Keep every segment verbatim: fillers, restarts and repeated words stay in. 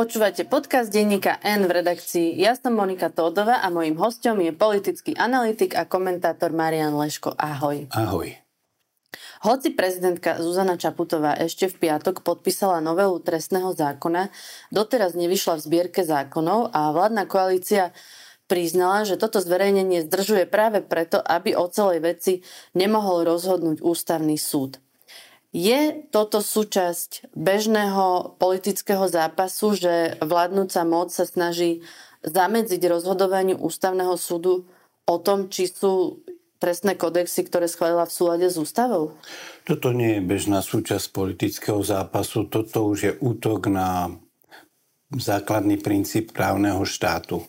Počúvate podcast denníka N v redakcii. Ja som Monika Todová a mojím hosťom je politický analytik a komentátor Marian Leško. Ahoj. Ahoj. Hoci prezidentka Zuzana Čaputová ešte v piatok podpísala novelu trestného zákona, doteraz nevyšla v zbierke zákonov a vládna koalícia priznala, že toto zverejnenie zdržuje práve preto, aby o celej veci nemohol rozhodnúť ústavný súd. Je toto súčasť bežného politického zápasu, že vládnuca moc sa snaží zamedziť rozhodovaniu ústavného súdu o tom, či sú trestné kodexy, ktoré schválila v súlade s ústavou? Toto nie je bežná súčasť politického zápasu. Toto už je útok na základný princíp právneho štátu.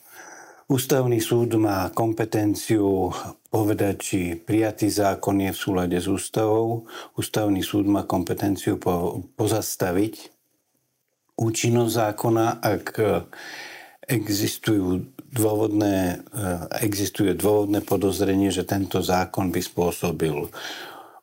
Ústavný súd má kompetenciu povedať, či prijatý zákon je v súlade s ústavou. Ústavný súd má kompetenciu po, pozastaviť účinnosť zákona, ak existujú dôvodné, existuje dôvodné podozrenie, že tento zákon by spôsobil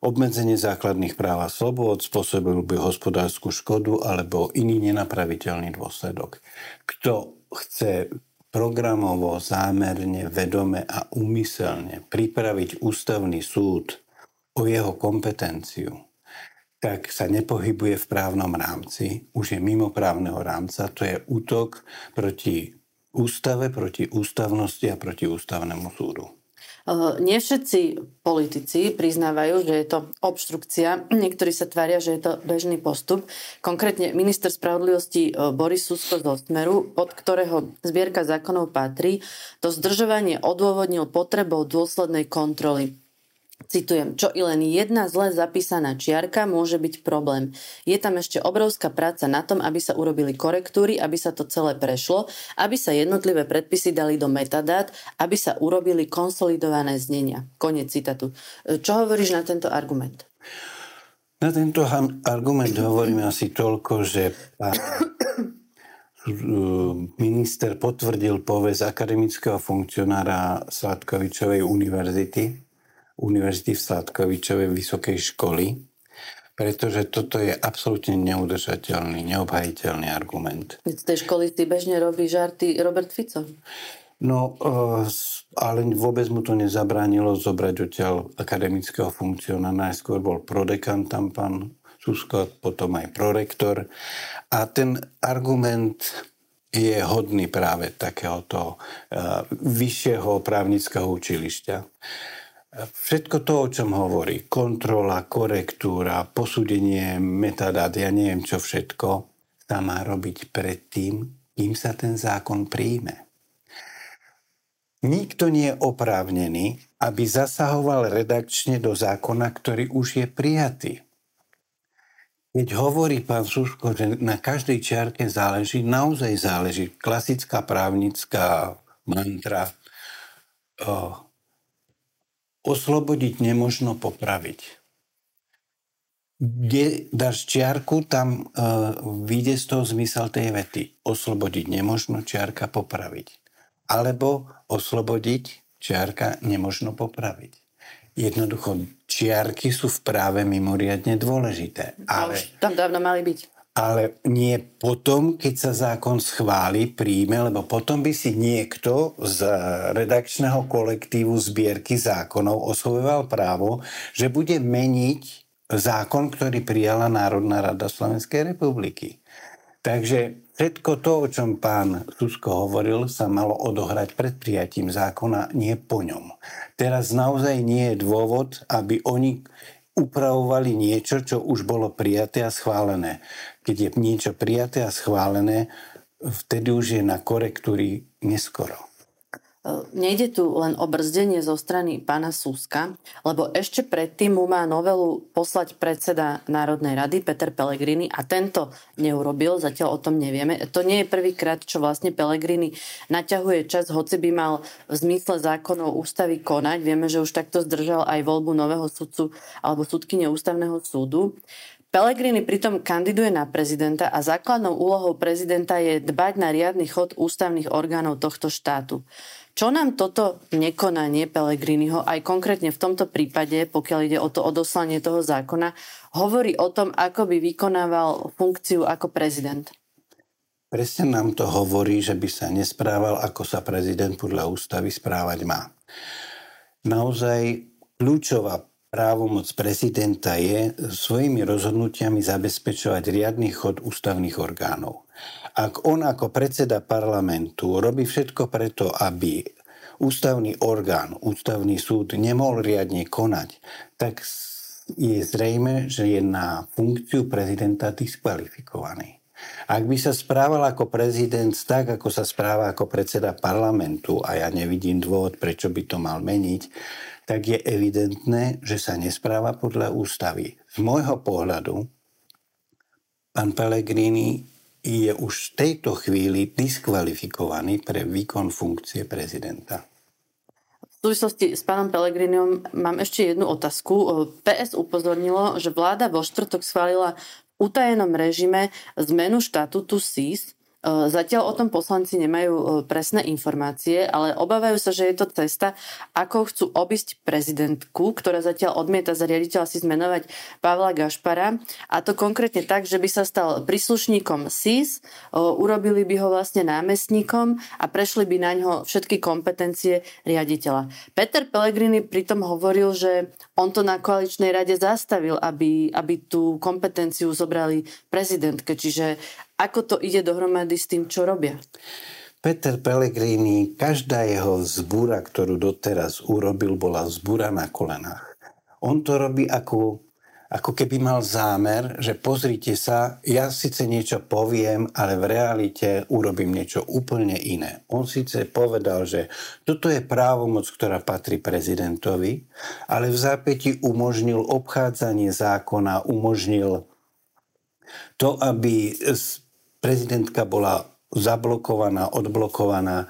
obmedzenie základných práv a slobôd, spôsobil by hospodárskú škodu alebo iný nenapraviteľný dôsledok. Kto chce programovo, zámerne, vedome a úmyselne pripraviť ústavný súd o jeho kompetenciu, tak sa nepohybuje v právnom rámci, už je mimo právneho rámca, to je útok proti ústave, proti ústavnosti a proti ústavnému súdu. Nie všetci politici priznávajú, že je to obštrukcia. Niektorí sa tvária, že je to bežný postup. Konkrétne minister spravodlivosti Boris Susko zo Smeru, pod ktorého zbierka zákonov patrí, to zdržovanie odôvodnil potrebou dôslednej kontroly. Citujem, čo i len jedna zle zapísaná čiarka môže byť problém. Je tam ešte obrovská práca na tom, aby sa urobili korektúry, aby sa to celé prešlo, aby sa jednotlivé predpisy dali do metadát, aby sa urobili konsolidované znenia. Koniec citatu. Čo hovoríš na tento argument? Na tento argument hovorím asi toľko, že minister potvrdil povesť akademického funkcionára Sládkovičovej univerzity, Univerzity v Sládkovičovej vysokej školy, pretože toto je absolútne neudržateľný, neobhajiteľný argument. Z tej školy ty bežne robí žarty Robert Fico. No, ale vôbec mu to nezabránilo zobrať odtiaľ akademického funkciona. Najskôr bol prodekan tam pán Susko, potom aj prorektor. A ten argument je hodný práve takéhoto vyššieho právnického učilišťa. Všetko to, o čom hovorí, kontrola, korektúra, posúdenie metadát, ja neviem čo všetko, sa má robiť predtým, kým sa ten zákon príjme. Nikto nie je oprávnený, aby zasahoval redakčne do zákona, ktorý už je prijatý. Keď hovorí pán Susko, že na každej čiarke záleží, naozaj záleží. Klasická právnická mantra o oslobodiť nemožno popraviť. Kde dáš čiarku, tam e, vyjde z toho zmysel tej vety. Oslobodiť nemožno, čiarka popraviť. Alebo oslobodiť, čiarka nemožno popraviť. Jednoducho, čiarky sú v práve mimoriadne dôležité. Ale už tam dávno mali byť. Ale nie potom, keď sa zákon schváli, príjme, lebo potom by si niekto z redakčného kolektívu zbierky zákonov osvojoval právo, že bude meniť zákon, ktorý prijala Národná rada Slovenskej republiky. Takže všetko to, o čom pán Susko hovoril, sa malo odohrať pred prijatím zákona, nie po ňom. Teraz naozaj nie je dôvod, aby oni upravovali niečo, čo už bolo prijaté a schválené. Keď je niečo prijaté a schválené, vtedy už je na korektúry neskoro. Nejde tu len o brzdenie zo strany pána Suska, lebo ešte predtým mu má novelu poslať predseda Národnej rady Peter Pellegrini a tento neurobil, zatiaľ o tom nevieme. To nie je prvýkrát, čo vlastne Pellegrini naťahuje čas, hoci by mal v zmysle zákonov ústavy konať. Vieme, že už takto zdržal aj voľbu nového sudcu alebo sudkyne ústavného súdu. Pellegrini pritom kandiduje na prezidenta a základnou úlohou prezidenta je dbať na riadny chod ústavných orgánov tohto štátu. Čo nám toto nekonanie Pellegriniho, aj konkrétne v tomto prípade, pokiaľ ide o to odoslanie toho zákona, hovorí o tom, ako by vykonával funkciu ako prezident? presne nám to hovorí, že by sa nesprával, ako sa prezident podľa ústavy správať má. Naozaj kľúčová právomoc prezidenta je svojimi rozhodnutiami zabezpečovať riadny chod ústavných orgánov. Ak on ako predseda parlamentu robí všetko preto, aby ústavný orgán, ústavný súd nemohol riadne konať, tak je zrejme, že je na funkciu prezidenta diskvalifikovaný. Ak by sa správal ako prezident tak, ako sa správa ako predseda parlamentu, a ja nevidím dôvod, prečo by to mal meniť, tak je evidentné, že sa nespráva podľa ústavy. Z môjho pohľadu, pán Pellegrini je už v tejto chvíli diskvalifikovaný pre výkon funkcie prezidenta. V súvislosti s pánom Pellegriniom mám ešte jednu otázku. pé es upozornilo, že vláda vo štvrtok schválila v utajenom režime zmenu štatútu es í es. Zatiaľ o tom poslanci nemajú presné informácie, ale obávajú sa, že je to cesta, ako chcú obísť prezidentku, ktorá zatiaľ odmieta za riaditeľa es í es menovať Pavla Gašpara. A to konkrétne tak, že by sa stal príslušníkom es í es, urobili by ho vlastne námestníkom a prešli by na ňo všetky kompetencie riaditeľa. Peter Pellegrini pritom hovoril, že on to na koaličnej rade zastavil, aby, aby tú kompetenciu zobrali prezidentke, čiže ako to ide dohromady s tým, čo robia? Peter Pellegrini, každá jeho zbúra, ktorú doteraz urobil, bola zbúra na kolenách. On to robí ako, ako keby mal zámer, že pozrite sa, ja síce niečo poviem, ale v realite urobím niečo úplne iné. On síce povedal, že toto je právomoc, ktorá patrí prezidentovi, ale v zápäti umožnil obchádzanie zákona, umožnil to, aby prezidentka bola zablokovaná, odblokovaná.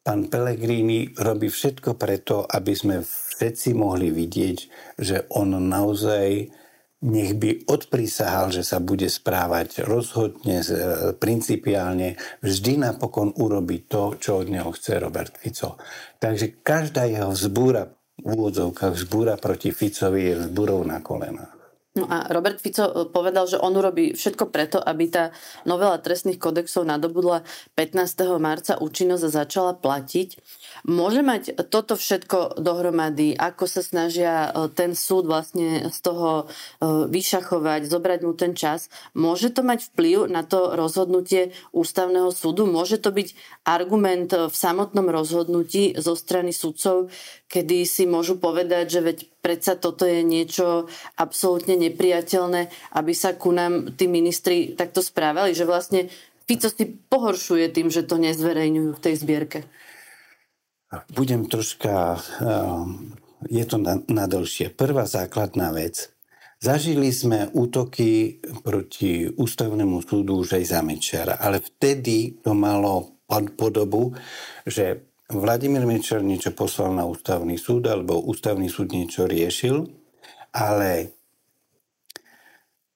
Pán Pellegrini robí všetko preto, aby sme všetci mohli vidieť, že on naozaj nech by odprisahal, že sa bude správať rozhodne, principiálne, vždy napokon urobiť to, čo od neho chce Robert Fico. Takže každá jeho vzbúra, v úvodzovkách vzbúra proti Ficovi je vzbúrou na kolenách. No a Robert Fico povedal, že on urobí všetko preto, aby tá novela trestných kodexov nadobudla pätnásteho marca účinnosť a začala platiť. Môže mať toto všetko dohromady, ako sa snažia ten súd vlastne z toho vyšachovať, zobrať mu ten čas. Môže to mať vplyv na to rozhodnutie ústavného súdu? Môže to byť argument v samotnom rozhodnutí zo strany sudcov, kedy si môžu povedať, že veď predsa toto je niečo absolútne nepriateľné, aby sa ku nám tí ministri takto správali, že vlastne Fico si pohoršuje tým, že to nezverejňujú v tej zbierke. Budem troška, je to na, na dlhšie. Prvá základná vec. Zažili sme útoky proti ústavnému súdu už aj za Mečera, ale vtedy to malo podobu, že Vladimír Mečer niečo poslal na ústavný súd, alebo ústavný súd niečo riešil, ale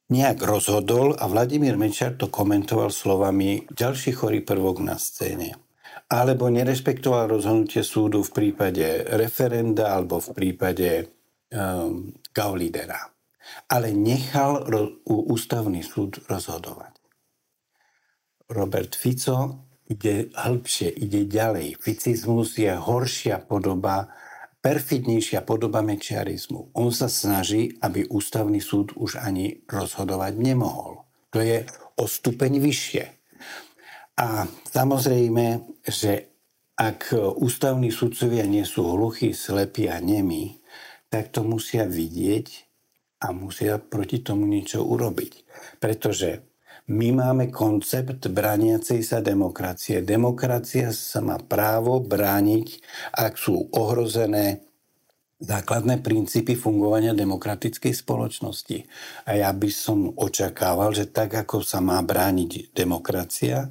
nejak rozhodol a Vladimír Mečer to komentoval slovami ďalší chorý prvok na scéne. Alebo nerešpektoval rozhodnutie súdu v prípade referenda alebo v prípade um, Gaulidera. Ale nechal ro- ústavný súd rozhodovať. Robert Fico ide hĺbšie, ide ďalej. Ficizmus je horšia podoba, perfidnejšia podoba mečiarizmu. On sa snaží, aby ústavný súd už ani rozhodovať nemohol. To je o stupeň vyššie. A samozrejme, že ak ústavní sudcovia nie sú hluchí, slepí a nemí, tak to musia vidieť a musia proti tomu niečo urobiť. Pretože my máme koncept braniacej sa demokracie. Demokracia sa má právo brániť, ak sú ohrozené základné princípy fungovania demokratickej spoločnosti. A ja by som očakával, že tak, ako sa má brániť demokracia,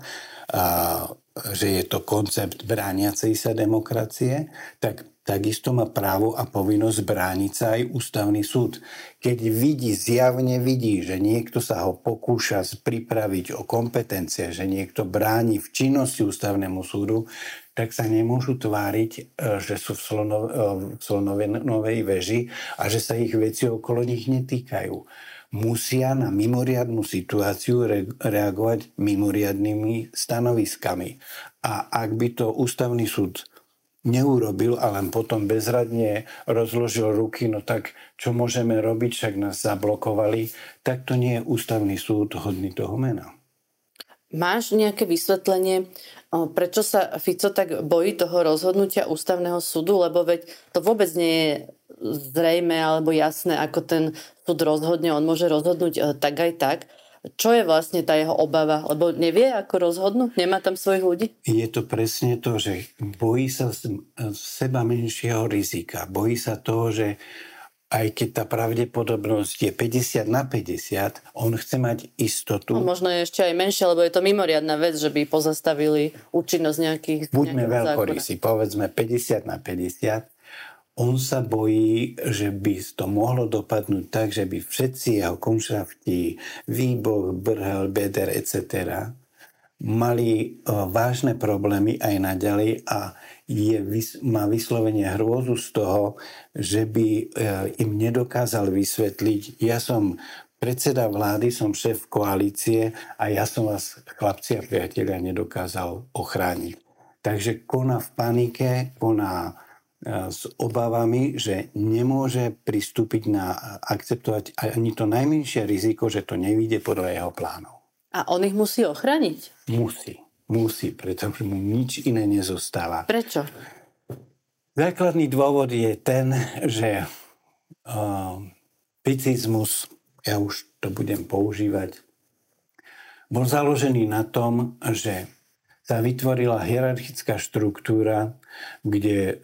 a že je to koncept brániacej sa demokracie, tak takisto má právo a povinnosť brániť sa aj ústavný súd. Keď vidí, zjavne vidí, že niekto sa ho pokúša pripraviť o kompetencie, že niekto bráni v činnosti ústavnému súdu, tak sa nemôžu tváriť, že sú v, slono, v slonovej veži a že sa ich veci okolo nich netýkajú. musia na mimoriadnu situáciu reagovať mimoriadnymi stanoviskami. A ak by to ústavný súd neurobil a len potom bezradne rozložil ruky, no tak čo môžeme robiť, však nás zablokovali, tak to nie je ústavný súd hodný toho mena. Máš nejaké vysvetlenie, prečo sa Fico tak bojí toho rozhodnutia ústavného súdu, lebo veď to vôbec nie je zrejme alebo jasné, ako ten súd rozhodne, on môže rozhodnúť tak aj tak. Čo je vlastne tá jeho obava? Lebo nevie, ako rozhodnúť? Nemá tam svojich ľudí? Je to presne to, že bojí sa seba menšieho rizika. Bojí sa toho, že aj keď tá pravdepodobnosť je päťdesiat na päťdesiat, on chce mať istotu. No, možno je ešte aj menšia, lebo je to mimoriadna vec, že by pozastavili účinnosť nejakých zákona. Buďme veľkorysí, povedzme päťdesiat na päťdesiat. On sa bojí, že by to mohlo dopadnúť tak, že by všetci jeho kumšrafti, Výboh, Brhel, Beder, et cetera mali vážne problémy aj naďalej a je, má vyslovene hrôzu z toho, že by im nedokázal vysvetliť. Ja som predseda vlády, som šéf koalície a ja som vás, chlapci a priatelia, nedokázal ochrániť. Takže koná v panike, koná s obavami, že nemôže pristúpiť na akceptovať ani to najmenšie riziko, že to nevyjde podľa jeho plánov. A on ich musí ochrániť? Musí. Musí, pretože mu nič iné nezostáva. Prečo? Základný dôvod je ten, že uh, picizmus, ja už to budem používať, bol založený na tom, že sa vytvorila hierarchická štruktúra, kde e,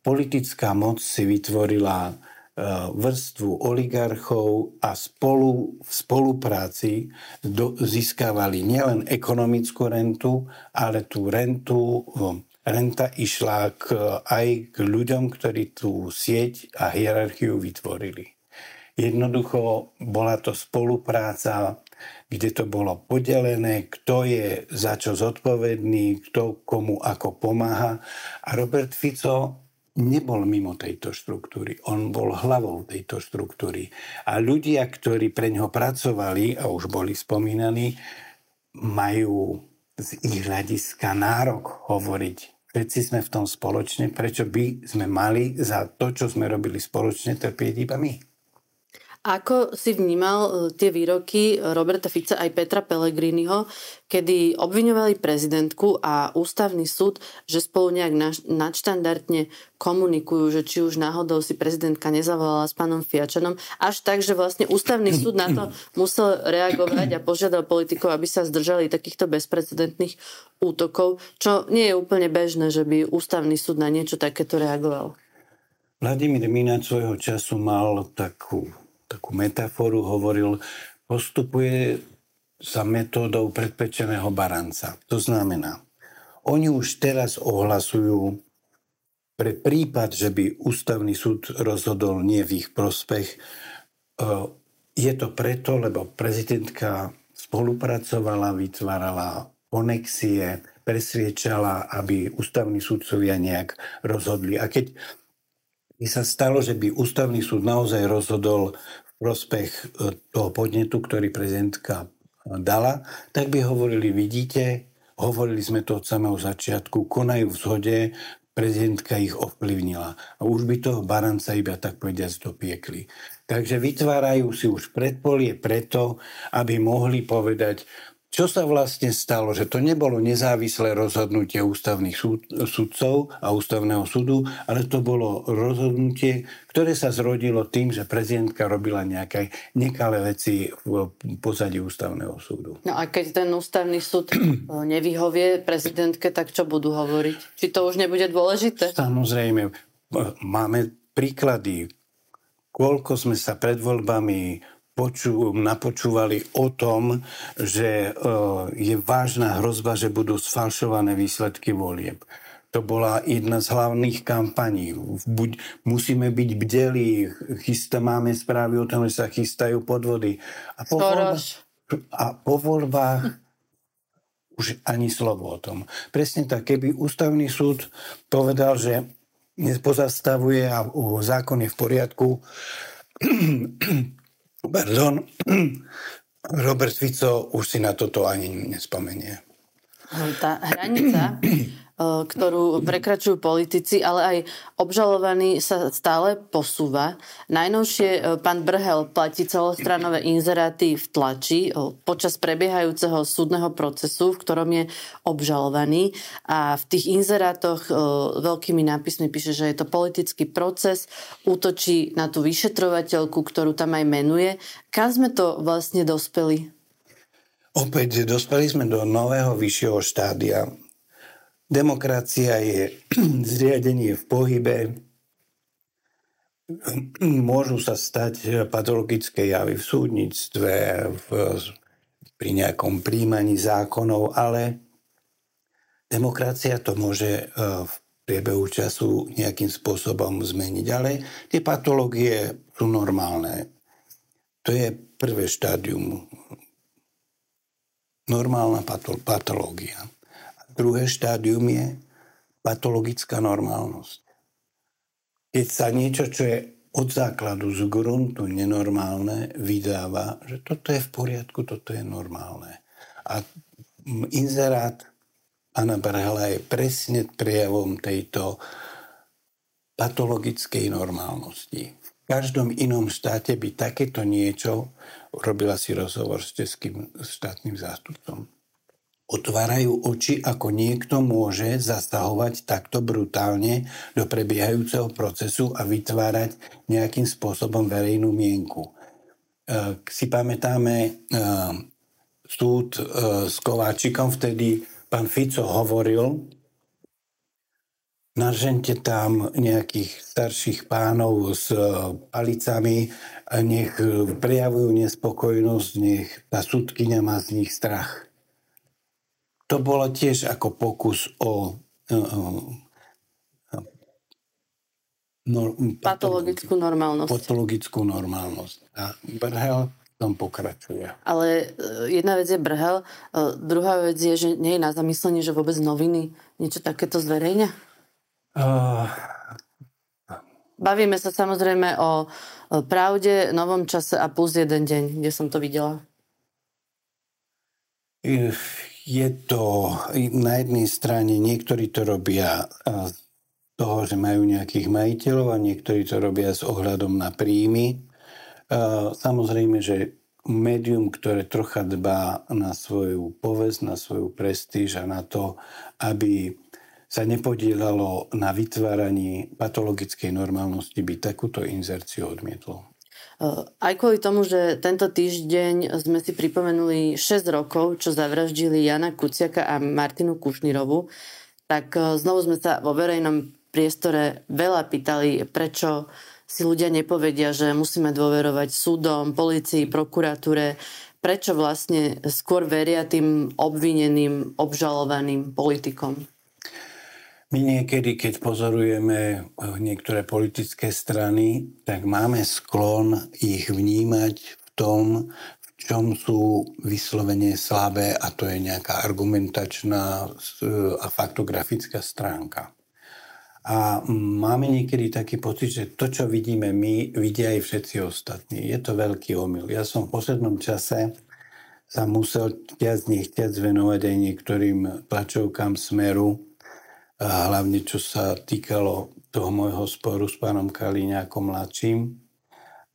politická moc si vytvorila e, vrstvu oligarchov a spolu, v spolupráci do, získavali nielen ekonomickú rentu, ale tú rentu, e, renta išla k, aj k ľuďom, ktorí tú sieť a hierarchiu vytvorili. Jednoducho bola to spolupráca, kde to bolo podelené, kto je za čo zodpovedný, kto komu ako pomáha. A Robert Fico nebol mimo tejto štruktúry. On bol hlavou tejto štruktúry. A ľudia, ktorí pre ňoho pracovali, a už boli spomínaní, majú z ich hľadiska nárok hovoriť. Všetci sme v tom spoločne, prečo by sme mali za to, čo sme robili spoločne, trpieť iba my? Ako si vnímal tie výroky Roberta Fica aj Petra Pellegriniho, kedy obviňovali prezidentku a ústavný súd, že spolu nejak nadštandardne komunikujú, že či už náhodou si prezidentka nezavolala s pánom Fiačanom, až tak, že vlastne ústavný súd na to musel reagovať a požiadal politikov, aby sa zdržali takýchto bezprecedentných útokov, čo nie je úplne bežné, že by ústavný súd na niečo takéto reagoval. Vladimír Mečer svojho času mal takú takú metaforu, hovoril, postupuje sa metódou predpečeného baranca. To znamená, oni už teraz ohlasujú pre prípad, že by ústavný súd rozhodol nie v ich prospech. Je to preto, lebo prezidentka spolupracovala, vytvárala konexie, presviečala, aby ústavní súdcovia nejak rozhodli. A keď by sa stalo, že by ústavný súd naozaj rozhodol v prospech toho podnetu, ktorý prezidentka dala, tak by hovorili, vidíte, hovorili sme to od samého začiatku, konajú v zhode, prezidentka ich ovplyvnila. A už by toho baranca iba tak povediať dopiekli. Takže vytvárajú si už predpolie preto, aby mohli povedať, čo sa vlastne stalo, že to nebolo nezávislé rozhodnutie ústavných súd, súdcov a ústavného súdu, ale to bolo rozhodnutie, ktoré sa zrodilo tým, že prezidentka robila nejaké nekalé veci v pozadí ústavného súdu. No a keď ten ústavný súd nevyhovie prezidentke, tak čo budú hovoriť? Či to už nebude dôležité? Samozrejme, máme príklady, koľko sme sa pred voľbami Poču, napočúvali o tom, že e, je vážna hrozba, že budú sfalšované výsledky volieb. To bola jedna z hlavných kampaní. Buď, musíme byť bdelí, chysta, máme správy o tom, že sa chystajú podvody. A po, voľbách, a po voľbách už ani slovo o tom. Presne tak, keby ústavný súd povedal, že nepozastavuje a zákon je v poriadku, Pardon, Robert Fico už si na toto ani nespomenie. Tá hranica, ktorú prekračujú politici, ale aj obžalovaný sa stále posúva. Najnovšie pán Brhel platí celostranové inzeráty v tlači počas prebiehajúceho súdneho procesu, v ktorom je obžalovaný. A v tých inzerátoch veľkými nápismi píše, že je to politický proces, útočí na tú vyšetrovateľku, ktorú tam aj menuje. Kam sme to vlastne dospeli? Opäť dospeli sme do nového vyššieho štádia. Demokracia je zriadenie v pohybe. Môžu sa stať patologické javy v súdnictve, v, pri nejakom príjmaní zákonov, ale demokracia to môže v priebehu času nejakým spôsobom zmeniť. Ale tie patológie sú normálne. To je prvé štádium. Normálna patol- patológia. Druhé štádium je patologická normálnosť. Keď sa niečo, čo je od základu, z gruntu nenormálne, vydáva, že toto je v poriadku, toto je normálne. A inzerát pána Brhala je presne prejavom tejto patologickej normálnosti. V každom inom štáte by takéto niečo, robila si rozhovor s českým štátnym zástupcom, otvárajú oči, ako niekto môže zasahovať takto brutálne do prebiehajúceho procesu a vytvárať nejakým spôsobom verejnú mienku. E, si pamätáme e, súd e, s Kováčikom, vtedy pán Fico hovoril, nažente tam nejakých starších pánov s e, palicami, a nech prejavujú nespokojnosť, nech tá súdkyňa má z nich strach. To bolo tiež ako pokus o no, patologickú normálnosť. Patologickú normálnosť. A Brhel tam pokračuje. Ale jedna vec je Brhel, druhá vec je, že nie je na zamyslení, že vôbec noviny niečo takéto zverejňa? Uh... Bavíme sa samozrejme o Pravde, Novom čase a Plus jeden deň, kde som to videla. Uh... Je to na jednej strane, niektorí to robia z toho, že majú nejakých majiteľov, a niektorí to robia s ohľadom na príjmy. Samozrejme, že médium, ktoré trocha dbá na svoju povesť, na svoju prestíž a na to, aby sa nepodielalo na vytváraní patologickej normálnosti, by takúto inzerciu odmietlo. Aj kvôli tomu, že tento týždeň sme si pripomenuli šesť rokov, čo zavraždili Jana Kuciaka a Martinu Kušnirovu, tak znovu sme sa vo verejnom priestore veľa pýtali, prečo si ľudia nepovedia, že musíme dôverovať súdom, polícii, prokuratúre, prečo vlastne skôr veria tým obvineným, obžalovaným politikom. My niekedy, keď pozorujeme niektoré politické strany, tak máme sklon ich vnímať v tom, v čom sú vyslovene slabé, a to je nejaká argumentačná a faktografická stránka. A máme niekedy taký pocit, že to, čo vidíme my, vidia aj všetci ostatní. Je to veľký omyl. Ja som v poslednom čase sa musel viac nechťac venovať aj niektorým tlačovkám Smeru, a hlavne čo sa týkalo toho môjho sporu s pánom Kaliňákom mladším.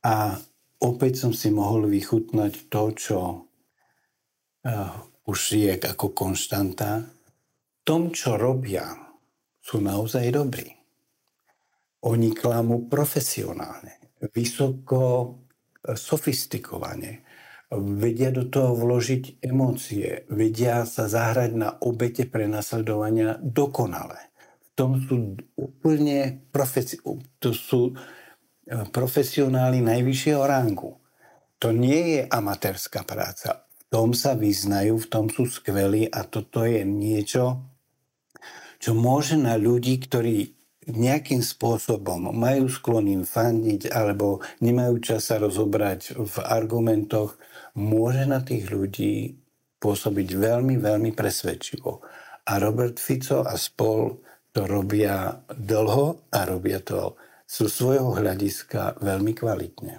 A opäť som si mohol vychutnať to, čo uh, už je ako konštanta. V tom, čo robia, sú naozaj dobrí. Oni klamú profesionálne, vysoko sofistikovane. Vedia do toho vložiť emócie, vedia sa zahrať na obete prenasledovania dokonale. V tom sú úplne profesi- to sú profesionáli najvyššieho rangu. To nie je amatérska práca. V tom sa vyznajú, v tom sú skvelí, a toto je niečo, čo môže na ľudí, ktorí nejakým spôsobom majú sklon im fandiť alebo nemajú čas sa rozobrať v argumentoch, môže na tých ľudí pôsobiť veľmi, veľmi presvedčivo. A Robert Fico a spol to robia dlho a robia to zo svojho hľadiska veľmi kvalitne.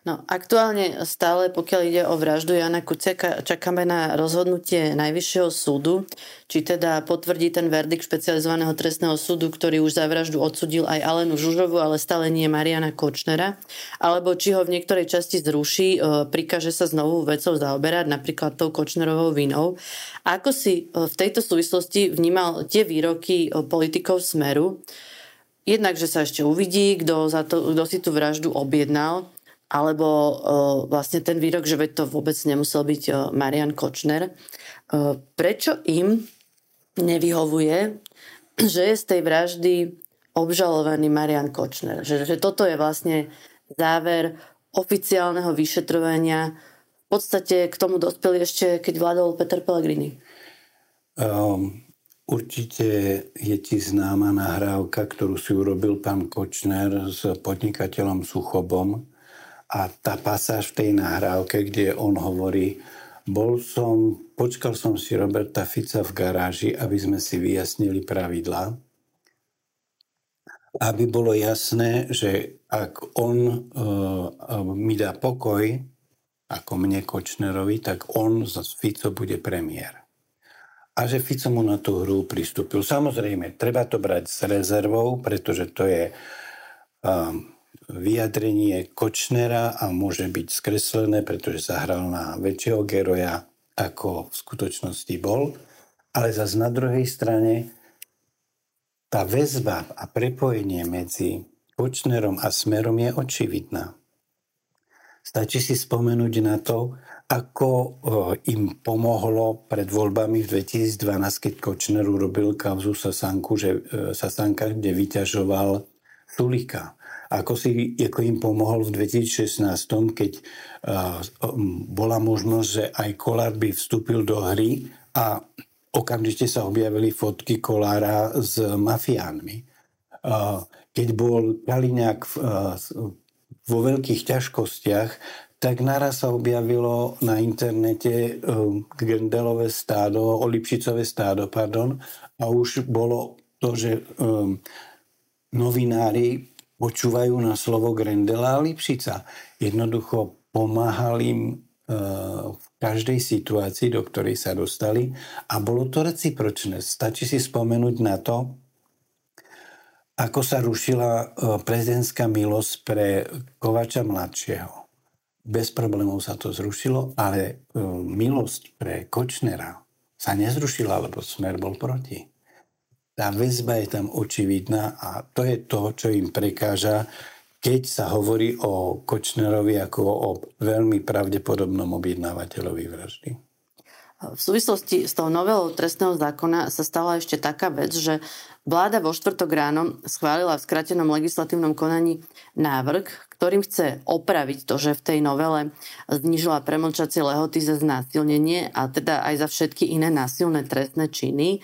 No, aktuálne stále, pokiaľ ide o vraždu Jana Kuciaka, čakáme na rozhodnutie Najvyššieho súdu, či teda potvrdí ten verdikt špecializovaného trestného súdu, ktorý už za vraždu odsudil aj Alenu Žužrovú, ale stále nie Mariana Kočnera, alebo či ho v niektorej časti zruší, prikáže sa znovu vecou zaoberať, napríklad tou Kočnerovou vinou. A ako si v tejto súvislosti vnímal tie výroky politikov Smeru? Jednak, že sa ešte uvidí, kto, za to, kto si tú vraždu objednal, alebo uh, vlastne ten výrok, že veď to vôbec nemusel byť uh, Marian Kočner. Uh, prečo im nevyhovuje, že je z tej vraždy obžalovaný Marian Kočner? Že, že toto je vlastne záver oficiálneho vyšetrovania. V podstate k tomu dospeli ešte, keď vládol Peter Pellegrini. Um, určite je ti známa nahrávka, ktorú si urobil pán Kočner s podnikateľom Suchobom. A tá pasáž v tej nahrávke, kde on hovorí, bol som, počkal som si Roberta Fica v garáži, aby sme si vyjasnili pravidlá. Aby bolo jasné, že ak on uh, mi dá pokoj, ako mne Kočnerovi, tak on z Fico bude premiér. A že Fico mu na tú hru pristúpil. Samozrejme, treba to brať s rezervou, pretože to je... Um, vyjadrenie Kočnera a môže byť skreslené, pretože zahral na väčšieho geroja, ako v skutočnosti bol. Ale zase na druhej strane tá väzba a prepojenie medzi Kočnerom a Smerom je očividná. Stačí si spomenúť na to, ako im pomohlo pred voľbami v dvetisícdvanásť, keď Kočner urobil kauzu Sasanku, že, Sasanka, kde vyťažoval Sulika. Ako si ako im pomohol v dvetisícšestnásť, keď uh, bola možnosť, že aj Kolár by vstúpil do hry a okamžite sa objavili fotky Kolára s mafiánmi. Uh, keď bol Kaliňák uh, vo veľkých ťažkostiach, tak naraz sa objavilo na internete uh, Grendelové stádo, Lipšicové stádo, pardon, a už bolo to, že um, novinári počúvajú na slovo Grendela a Lipšica. Jednoducho pomáhali im e, v každej situácii, do ktorej sa dostali. A bolo to recipročné. Stačí si spomenúť na to, ako sa rušila e, prezidentská milosť pre Kovača mladšieho. Bez problémov sa to zrušilo, ale e, milosť pre Kočnera sa nezrušila, lebo Smer bol proti. Tá väzba je tam očividná a to je to, čo im prekáža, keď sa hovorí o Kočnerovi ako o veľmi pravdepodobnom objednávateľovi vraždy. V súvislosti s tou novelou trestného zákona sa stala ešte taká vec, že vláda vo štvrtok ráno schválila v skratenom legislatívnom konaní návrh, ktorým chce opraviť to, že v tej novele znížila premlčacie lehoty za znásilnenie a teda aj za všetky iné násilné trestné činy.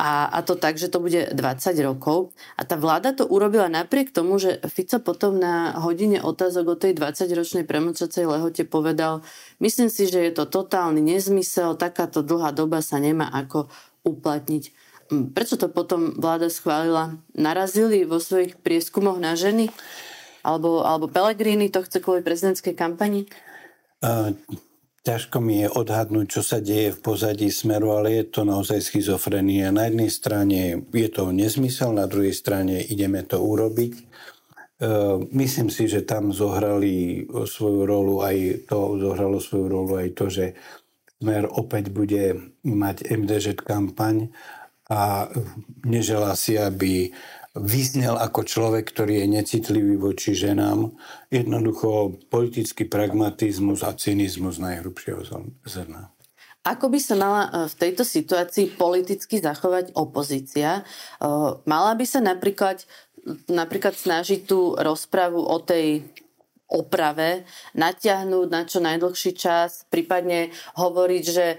A to tak, že to bude dvadsať rokov. A tá vláda to urobila napriek tomu, že Fico potom na hodine otázok o tej dvadsaťročnej premlčacej lehote povedal: myslím si, že je to totálny nezmysel, takáto dlhá doba sa nemá ako uplatniť. Prečo to potom vláda schválila? Narazili vo svojich prieskumoch na ženy? Alebo, alebo Pellegrini to chce kvôli prezidentskej kampani? Uh... Ťažko mi je odhadnúť, čo sa deje v pozadí Smeru, ale je to naozaj schizofrenia. Na jednej strane je to nezmysel, na druhej strane ideme to urobiť. Myslím si, že tam zohrali svoju rolu aj to, zohralo svoju rolu aj to, že Smer opäť bude mať em dé žet kampaň a neželá si, aby vyznel ako človek, ktorý je necitlivý voči ženám. Jednoducho politický pragmatizmus a cynizmus najhrubšieho zrna. Ako by sa mala v tejto situácii politicky zachovať opozícia? Mala by sa napríklad, napríklad snažiť tú rozpravu o tej oprave natiahnuť na čo najdlhší čas, prípadne hovoriť, že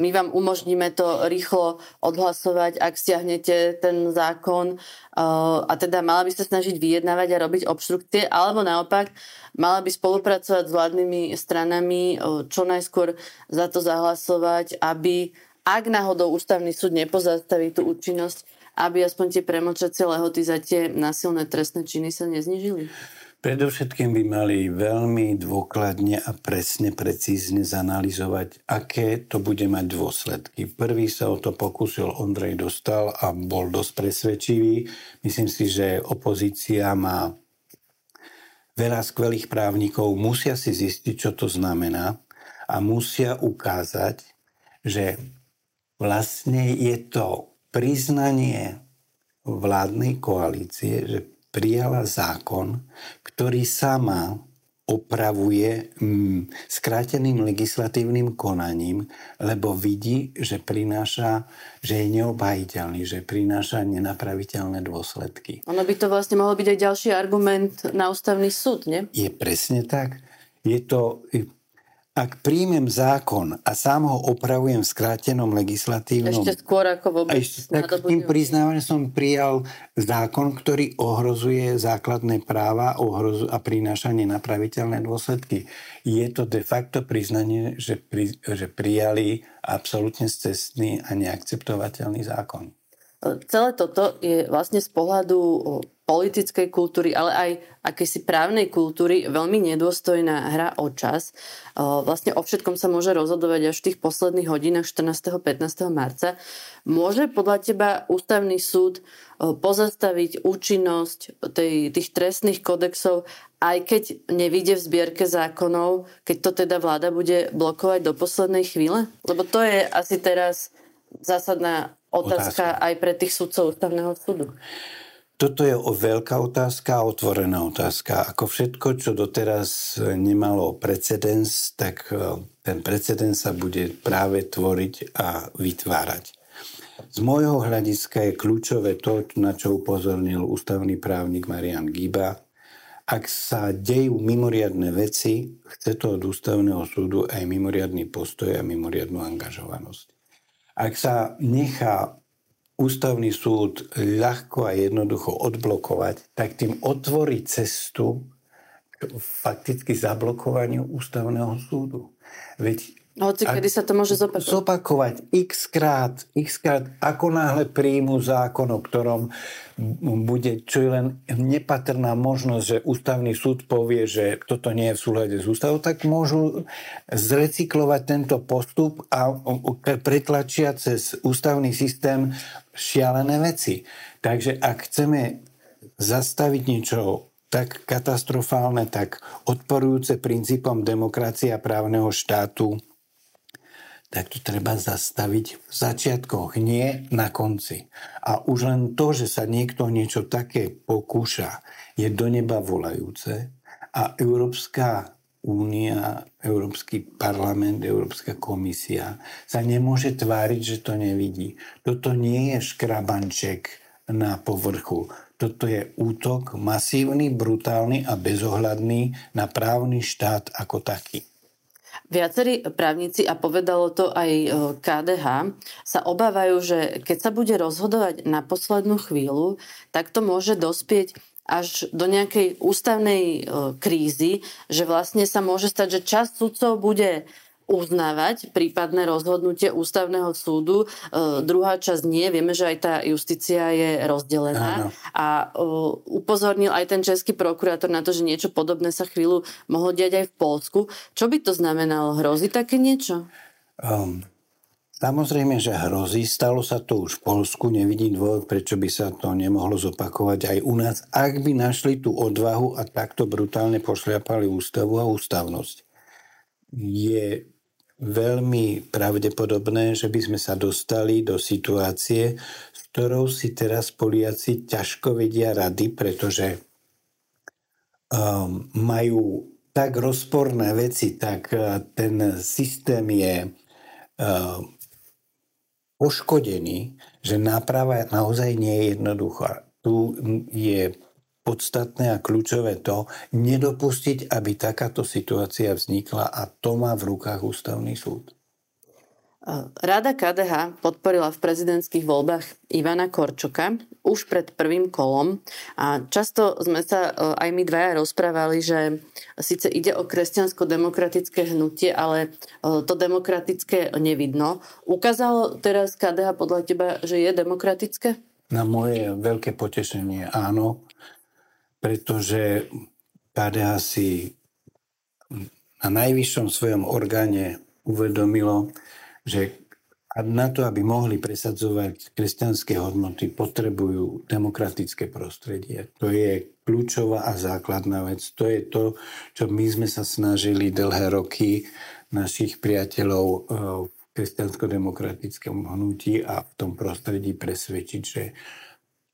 my vám umožníme to rýchlo odhlasovať, ak stiahnete ten zákon, a teda mala by sa snažiť vyjednávať a robiť obštrukcie, alebo naopak mala by spolupracovať s vládnymi stranami, čo najskôr za to zahlasovať, aby ak náhodou ústavný súd nepozastaví tú účinnosť, aby aspoň tie premlčacie lehoty za tie násilné trestné činy sa neznížili? Predovšetkým by mali veľmi dôkladne a presne, precízne zanalyzovať, aké to bude mať dôsledky. Prvý sa o to pokúsil Ondrej Dostál a bol dosť presvedčivý. Myslím si, že opozícia má veľa skvelých právnikov, musia si zistiť, čo to znamená a musia ukázať, že vlastne je to priznanie vládnej koalície, že prijala zákon, ktorý sama opravuje mm, skráteným legislatívnym konaním, lebo vidí, že prináša, že je neobhajiteľný, že prináša nenapraviteľné dôsledky. Ono by to vlastne mohol byť aj ďalší argument na ústavný súd, nie? Je presne tak. Je to... Ak príjmem zákon a sám ho opravujem v skrátenom legislatívnom... Ešte skôr ako vôbec. Ešte, tak tým priznávam, že som prijal zákon, ktorý ohrozuje základné práva ohrozu a prináša nenapraviteľné dôsledky. Je to de facto priznanie, že, pri, že prijali absolútne scestný a neakceptovateľný zákon. Celé toto je vlastne z pohľadu politickej kultúry, ale aj akejsi právnej kultúry veľmi nedôstojná hra o čas. Vlastne o všetkom sa môže rozhodovať až v tých posledných hodinách štrnásteho a pätnásteho marca. Môže podľa teba ústavný súd pozastaviť účinnosť tej, tých trestných kodexov, aj keď nevyjde v zbierke zákonov, keď to teda vláda bude blokovať do poslednej chvíle? Lebo to je asi teraz zásadná otázka, otázka. Aj pre tých sudcov ústavného súdu. Toto je veľká otázka a otvorená otázka. Ako všetko, čo doteraz nemalo precedens, tak ten precedens sa bude práve tvoriť a vytvárať. Z môjho hľadiska je kľúčové to, na čo upozornil ústavný právnik Marian Giba. Ak sa dejú mimoriadne veci, chce to od ústavného súdu aj mimoriadny postoj a mimoriadnu angažovanosť. Ak sa nechá ústavný súd ľahko a jednoducho odblokovať, tak tým otvorí cestu k fakticky zablokovaniu ústavného súdu. Veď hoci kedy sa to môže zopakovať. Zopakovať x krát, x krát, ako náhle príjmu zákon, o ktorom bude čo je len nepatrná možnosť, že ústavný súd povie, že toto nie je v súlade s ústavou, tak môžu zrecyklovať tento postup a pretlačia cez ústavný systém šialené veci. Takže ak chceme zastaviť niečo tak katastrofálne, tak odporujúce princípom demokracie a právneho štátu, tak to treba zastaviť v začiatkoch, nie na konci. A už len to, že sa niekto niečo také pokúša, je do neba volajúce a Európska únia, Európsky parlament, Európska komisia sa nemôže tváriť, že to nevidí. Toto nie je škrabanček na povrchu. Toto je útok masívny, brutálny a bezohľadný na právny štát ako taký. Viacerí právnici, a povedalo to aj ká dé há, sa obávajú, že keď sa bude rozhodovať na poslednú chvíľu, tak to môže dospieť až do nejakej ústavnej krízy, že vlastne sa môže stať, že časť sudcov bude uznávať prípadné rozhodnutie ústavného súdu. E, druhá časť nie. Vieme, že aj tá justícia je rozdelená. Áno. A e, upozornil aj ten český prokurátor na to, že niečo podobné sa chvíľu mohlo diať aj v Poľsku. Čo by to znamenalo? Hrozí také niečo? Um, samozrejme, že hrozí. Stalo sa to už v Poľsku. Nevidím dôvod, prečo by sa to nemohlo zopakovať aj u nás, ak by našli tú odvahu a takto brutálne pošliapali ústavu a ústavnosť. Je veľmi pravdepodobné, že by sme sa dostali do situácie, s ktorou si teraz Poliaci ťažko vedia rady, pretože um, majú tak rozporné veci, tak uh, ten systém je uh, poškodený, že náprava naozaj nie je jednoduchá. Tu je podstatné a kľúčové to, nedopustiť, aby takáto situácia vznikla a to má v rukách ústavný súd. Rada ká dé há podporila v prezidentských voľbách Ivana Korčoka už pred prvým kolom a často sme sa aj my dvaja rozprávali, že síce ide o kresťansko-demokratické hnutie, ale to demokratické nevidno. Ukázalo teraz ká dé há podľa teba, že je demokratické? Na moje veľké potešenie áno, pretože ká dé há si na najvyššom svojom orgáne uvedomilo, že na to, aby mohli presadzovať kresťanské hodnoty, potrebujú demokratické prostredie. To je kľúčová a základná vec. To je to, čo my sme sa snažili dlhé roky našich priateľov v kresťansko-demokratickom hnutí a v tom prostredí presvedčiť, že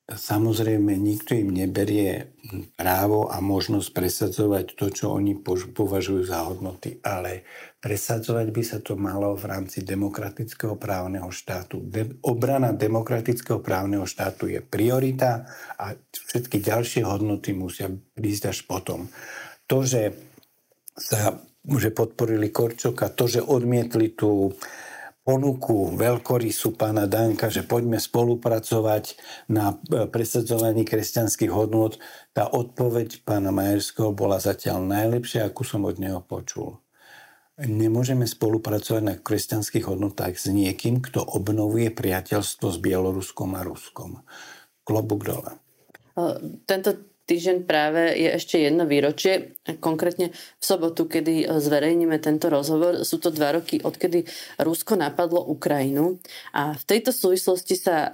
samozrejme nikto im neberie právo a možnosť presadzovať to, čo oni považujú za hodnoty, ale presadzovať by sa to malo v rámci demokratického právneho štátu. De- obrana demokratického právneho štátu je priorita a všetky ďalšie hodnoty musia prísť až potom. To, že sa že podporili Korčoka, to, že odmietli tú ponuku veľkorysu pána Danka, že poďme spolupracovať na presadzovaní kresťanských hodnot, tá odpoveď pána Majerského bola zatiaľ najlepšia, akú som od neho počul. Nemôžeme spolupracovať na kresťanských hodnotách s niekým, kto obnovuje priateľstvo s Bieloruskom a Ruskom. Klobúk dole. Tento týždeň práve je ešte jedno výročie, konkrétne v sobotu, kedy zverejníme tento rozhovor. Sú to dva roky, odkedy Rusko napadlo Ukrajinu. A v tejto súvislosti sa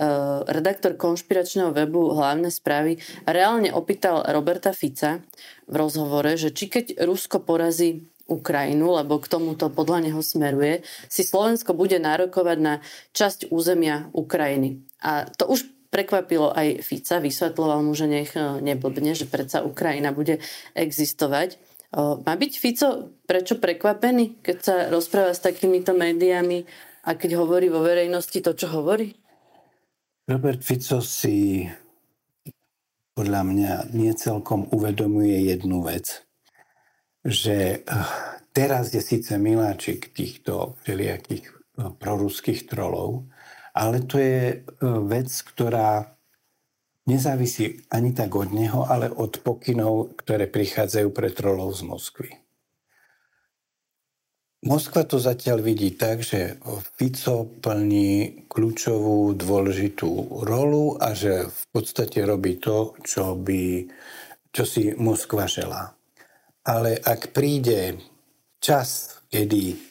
redaktor konšpiračného webu Hlavné správy reálne opýtal Roberta Fica v rozhovore, že či keď Rusko porazí Ukrajinu, lebo k tomuto podľa neho smeruje, si Slovensko bude nárokovať na časť územia Ukrajiny. A to už prekvapilo aj Fica, vysvetľoval mu, že nech neblbne, že predsa Ukrajina bude existovať. Má byť Fico prečo prekvapený, keď sa rozpráva s takýmito médiami a keď hovorí vo verejnosti to, čo hovorí? Robert Fico si podľa mňa necelkom uvedomuje jednu vec, že teraz je síce miláčik týchto všelijakých proruských trolov, ale to je vec, ktorá nezávisí ani tak od neho, ale od pokynov, ktoré prichádzajú pre trolov z Moskvy. Moskva to zatiaľ vidí tak, že Fico plní kľúčovú, dôležitú rolu a že v podstate robí to, čo, by, čo si Moskva želá. Ale ak príde čas, kedy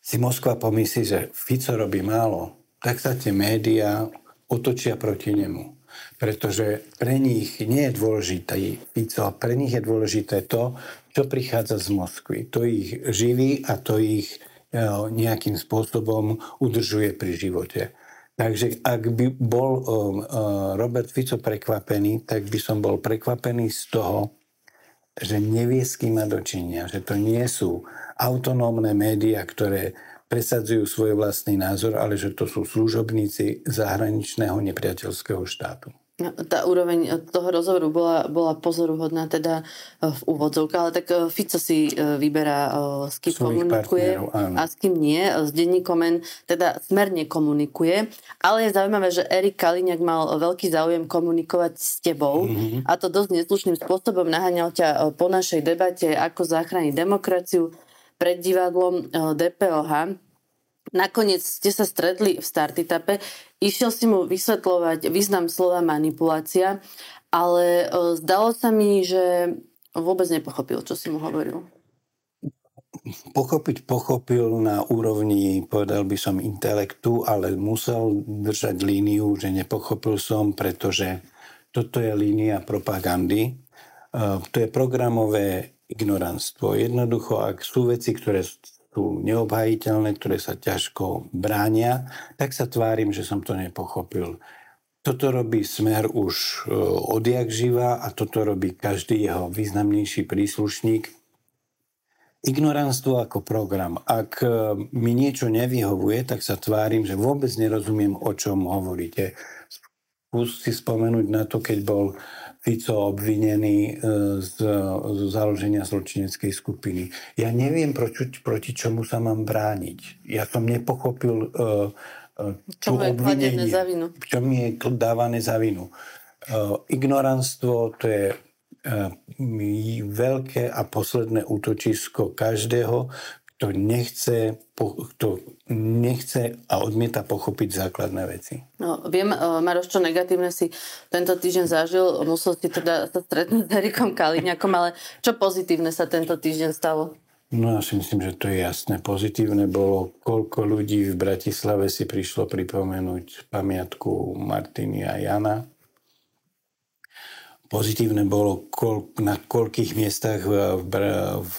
si Moskva pomyslí, že Fico robí málo, tak sa tie médiá otočia proti nemu. Pretože pre nich nie je dôležité Fico, pre nich je dôležité to, čo prichádza z Moskvy. To ich živí a to ich nejakým spôsobom udržuje pri živote. Takže ak by bol Robert Fico prekvapený, tak by som bol prekvapený z toho, že nevie, s kým má dočinenia, že to nie sú autonómne médiá, ktoré presadzujú svoj vlastný názor, ale že to sú služobníci zahraničného nepriateľského štátu. Tá úroveň toho rozhovoru bola, bola pozoruhodná teda v úvodzovkách, ale tak Fico si vyberá, s kým komunikuje a s kým nie. S denníkom En teda smerne komunikuje, ale je zaujímavé, že Erik Kaliňák mal veľký záujem komunikovať s tebou, mm-hmm. a to dosť neslušným spôsobom. Naháňal ťa po našej debate, ako zachrániť demokraciu pred divadlom dé pé ó há. Nakoniec ste sa stretli v Startitape, išiel si mu vysvetľovať význam slova manipulácia, ale zdalo sa mi, že vôbec nepochopil, čo si mu hovoril. Pochopiť pochopil na úrovni, povedal by som, intelektu, ale musel držať líniu, že nepochopil som, pretože toto je línia propagandy. To je programové ignoranstvo. Jednoducho, ak sú veci, ktoré sú neobhajiteľné, ktoré sa ťažko bránia, tak sa tvárim, že som to nepochopil. Toto robí Smer už odjakživa a toto robí každý jeho významnejší príslušník. Ignoranstvo ako program. Ak mi niečo nevyhovuje, tak sa tvárim, že vôbec nerozumiem, o čom hovoríte. Skús si spomenúť na to, keď bol Fico obvinený z, z založenia zločineckej skupiny. Ja neviem, proč, proti čomu sa mám brániť. Ja som nepochopil uh, uh, tú obvinenie. V čom je dávané za vinu. Uh, ignoranstvo, to je uh, veľké a posledné útočisko každého, kto nechce, kto nechce a odmieta pochopiť základné veci. No, viem, Maroš, čo negatívne si tento týždeň zažil, musel si teda sa stretnúť s Erikom Kaliňákom, ale čo pozitívne sa tento týždeň stalo? No ja si myslím, že to je jasné. Pozitívne bolo, koľko ľudí v Bratislave si prišlo pripomenúť pamiatku Martiny a Jana. Pozitívne bolo, na koľkých miestach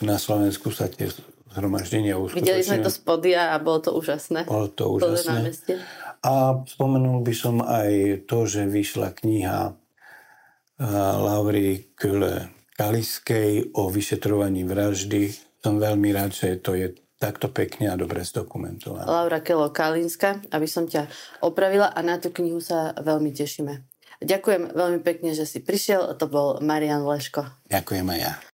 na Slovensku sa tie zhromaždenia uskutočnili. Videli sme to z podia a bolo to úžasné. Bolo to úžasné. A spomenul by som aj to, že vyšla kniha Laury Kylé-Kalinskej o vyšetrovaní vraždy. Som veľmi rád, že to je takto pekne a dobre zdokumentované. Laura Kylé-Kalinská, aby som ťa opravila, a na tú knihu sa veľmi tešíme. Ďakujem veľmi pekne, že si prišiel. To bol Marian Leško. Ďakujem aj ja.